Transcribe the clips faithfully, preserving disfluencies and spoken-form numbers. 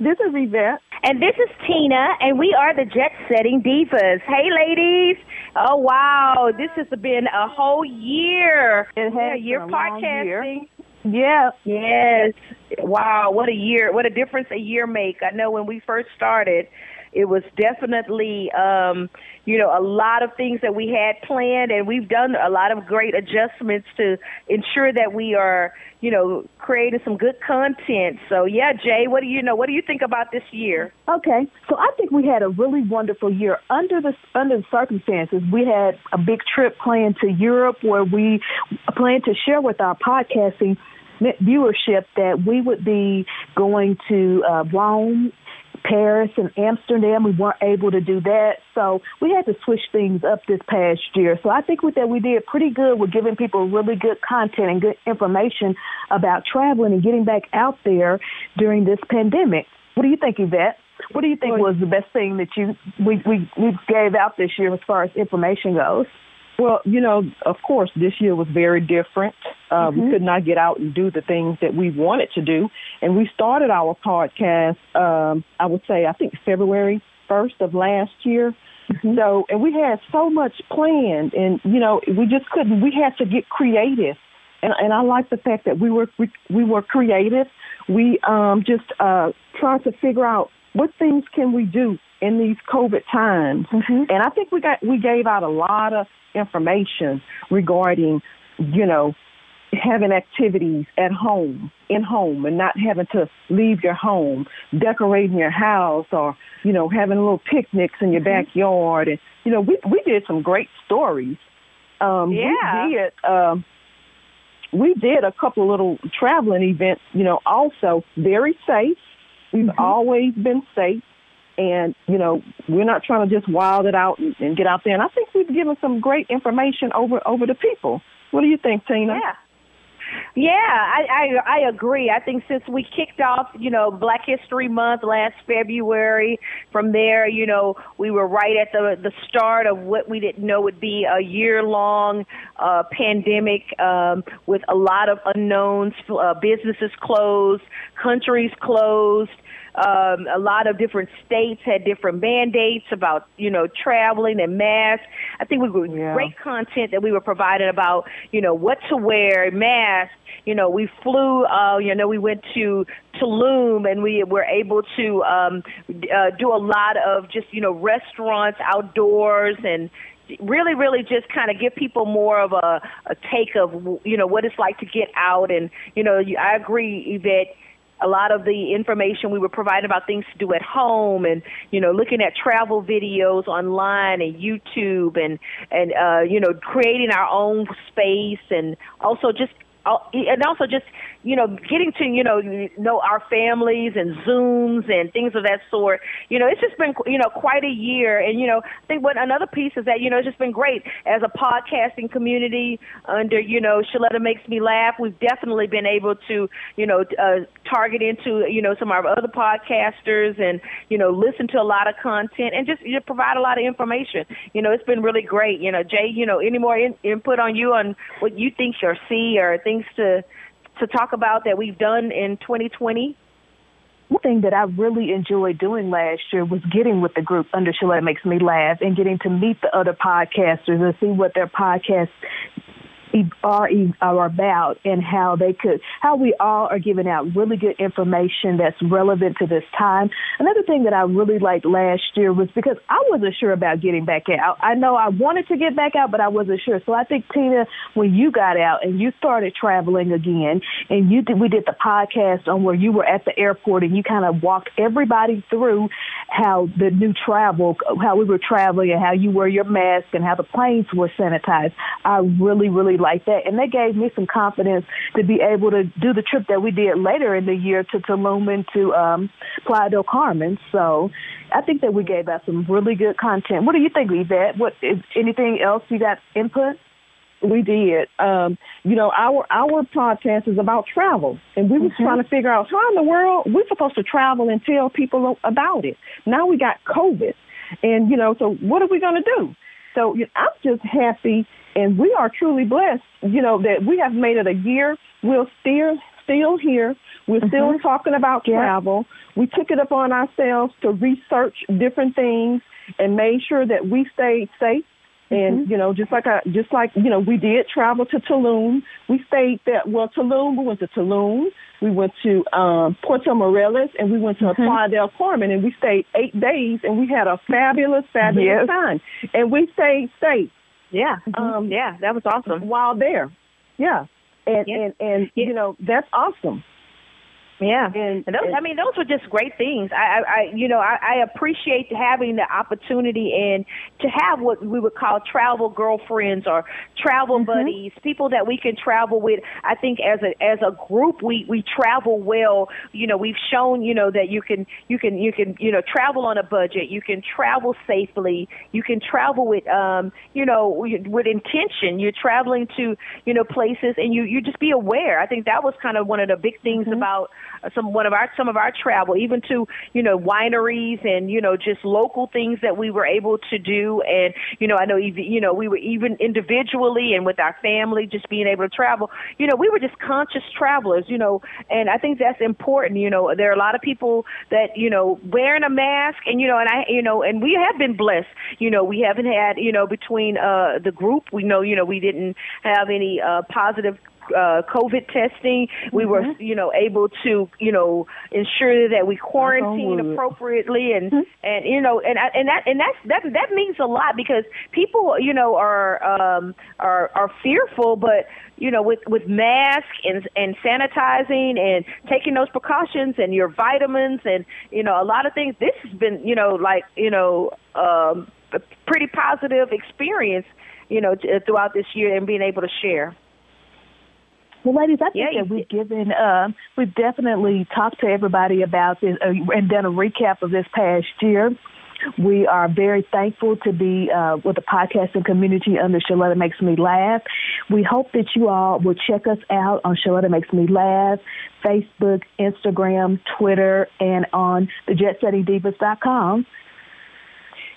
This is Yvette. And this is Tina, and we are the Jet Setting Divas. Hey, ladies. Oh, wow. This has been a whole year. It has yeah, you're podcasting. Yeah. Yes. Wow. What a year. What a difference a year make. I know when we first started, it was definitely, um, you know, a lot of things that we had planned, and we've done a lot of great adjustments to ensure that we are, you know, creating some good content. So, yeah, Jay, what do you know? What do you think about this year? Okay, so I think we had a really wonderful year under the under the circumstances. We had a big trip planned to Europe where we planned to share with our podcasting viewership that we would be going to uh, Rome, Paris, and Amsterdam. We weren't able to do that, so we had to switch things up this past year. So I think with that, we did pretty good with giving people really good content and good information about traveling and getting back out there during this pandemic. What do you think, Yvette? What do you think was the best thing that you we, we, we gave out this year as far as information goes? Well, you know, of course, this year was very different. Uh, mm-hmm. We could not get out and do the things that we wanted to do. And we started our podcast, um, I would say, I think February first of last year. Mm-hmm. So, and we had so much planned and, you know, we just couldn't. We had to get creative. And, and I like the fact that we were we, we were creative. We um, just uh, tried to figure out what things can we do in these COVID times. Mm-hmm. And I think we got we gave out a lot of information regarding, you know, having activities at home, in home, and not having to leave your home, decorating your house, or, you know, having little picnics in your backyard. And, you know, we we did some great stories. Um, yeah. We did, um, we did a couple of little traveling events, you know, also very safe. We've mm-hmm. always been safe. And, you know, we're not trying to just wild it out and, and get out there. And I think we've given some great information over, over to people. What do you think, Tina? Yeah, yeah, I, I I agree. I think since we kicked off, you know, Black History Month last February, from there, you know, we were right at the the start of what we didn't know would be a year-long uh, pandemic um, with a lot of unknowns, uh, businesses closed, countries closed. Um, a lot of different states had different mandates about, you know, traveling and masks. I think we were yeah. great content that we were provided about, you know, what to wear, masks. You know, we flew, uh, you know, we went to Tulum, and we were able to um, uh, do a lot of just, you know, restaurants outdoors, and really, really just kind of give people more of a, a take of, you know, what it's like to get out. And, you know, I agree, Yvette. A lot of the information we were providing about things to do at home, and, you know, looking at travel videos online and YouTube, and, and uh, you know, creating our own space, and also just and also just, you know, getting to, you know, know our families, and Zooms and things of that sort. You know, it's just been, you know, quite a year. And, you know, I think what another piece is that, you know, it's just been great as a podcasting community under, you know, Shaletta Makes Me Laugh. We've definitely been able to, you know, uh, target into, you know, some of our other podcasters, and, you know, listen to a lot of content, and just, you know, provide a lot of information. You know, it's been really great. You know, Jay, you know, any more in- input on you on what you think or see or things to to talk about that we've done in twenty twenty? One thing that I really enjoyed doing last year was getting with the group under Shaletta Makes Me Laugh, and getting to meet the other podcasters and see what their podcasts are, are about, and how they could, how we all are giving out really good information that's relevant to this time. Another thing that I really liked last year was because I wasn't sure about getting back out. I know I wanted to get back out, but I wasn't sure. So I think, Tina, when you got out and you started traveling again, and you did, we did the podcast on where you were at the airport, and you kind of walked everybody through how the new travel, how we were traveling, and how you wore your mask, and how the planes were sanitized. I really, really like that. And that gave me some confidence to be able to do the trip that we did later in the year to Tulum and to um, Playa del Carmen. So I think that we gave out some really good content. What do you think, Yvette? What is anything else you got input? We did. Um, you know, our our podcast is about travel, and we were mm-hmm. trying to figure out how in the world we're supposed to travel and tell people about it. Now we got COVID, and, you know, so what are we going to do? So you know, I'm just happy, and we are truly blessed, you know, that we have made it a year. We're still, still here. We're mm-hmm. still talking about yeah. travel. We took it upon ourselves to research different things and made sure that we stayed safe. And, you know, just like, I, just like you know, we did travel to Tulum. We stayed there. Well, Tulum, we went to Tulum. We went to um, Puerto Morelos, and we went to mm-hmm. Playa del Carmen, and we stayed eight days, and we had a fabulous, fabulous yes. time. And we stayed safe. Yeah. Mm-hmm. Um, yeah, that was awesome. While there. Yeah. And, yeah. and, and yeah. you know, that's awesome. Yeah, and those, I mean, those were just great things. I, I you know, I, I appreciate having the opportunity and to have what we would call travel girlfriends or travel mm-hmm. buddies, people that we can travel with. I think as a as a group, we, we travel well. You know, we've shown you know that you can you can you can you know travel on a budget. You can travel safely. You can travel with um you know with intention. You're traveling to you know places, and you, you just be aware. I think that was kind of one of the big things mm-hmm. about. Some one of our some of our travel, even to you know wineries and you know just local things that we were able to do, and you know I know even you know we were even individually and with our family just being able to travel. You know we were just conscious travelers, you know, and I think that's important. You know there are a lot of people that you know wearing a mask, and you know and I you know and we have been blessed. You know we haven't had you know between uh, the group we know you know we didn't have any uh, positive. Uh, COVID testing. We mm-hmm. were, you know, able to, you know, ensure that we quarantine appropriately, and, mm-hmm. and you know, and and that and that's, that that means a lot because people, you know, are um, are are fearful, but you know, with with masks and and sanitizing and taking those precautions and your vitamins and you know a lot of things. This has been, you know, like you know, um, a pretty positive experience, you know, t- throughout this year and being able to share. Well, ladies, I think yeah, that we've given, uh, we've definitely talked to everybody about this uh, and done a recap of this past year. We are very thankful to be uh, with the podcasting community under Shaletta Makes Me Laugh. We hope that you all will check us out on Shaletta Makes Me Laugh, Facebook, Instagram, Twitter, and on the jet setting divas dot com.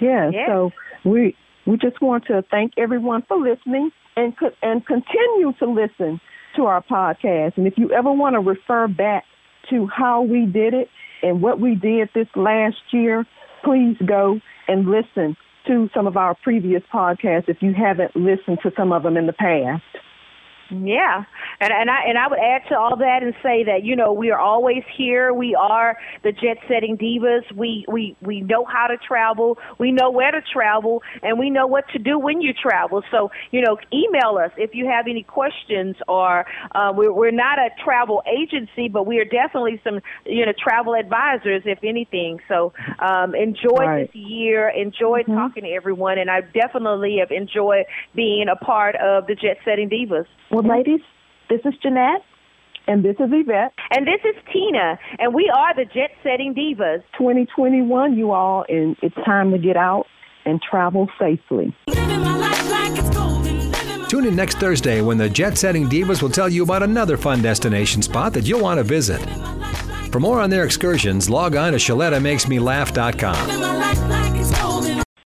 Yeah, yeah, so we we just want to thank everyone for listening and co- and continue to listen to our podcast. And if you ever want to refer back to how we did it and what we did this last year, please go and listen to some of our previous podcasts if you haven't listened to some of them in the past. Yeah, and and I and I would add to all that and say that you know we are always here. We are the Jet Setting Divas. We we we know how to travel. We know where to travel, and we know what to do when you travel. So you know, email us if you have any questions. Or uh, we're we're not a travel agency, but we are definitely some you know travel advisors, if anything. So um, enjoy right. this year. Enjoy mm-hmm. talking to everyone, and I definitely have enjoyed being a part of the Jet Setting Divas. Well, ladies, this is Jeanette. And this is Yvette. And this is Tina. And we are the Jet Setting Divas. twenty twenty-one, you all, and it's time to get out and travel safely. Tune in next Thursday when the Jet Setting Divas will tell you about another fun destination spot that you'll want to visit. For more on their excursions, log on to Shaletta Makes Me Laugh dot com.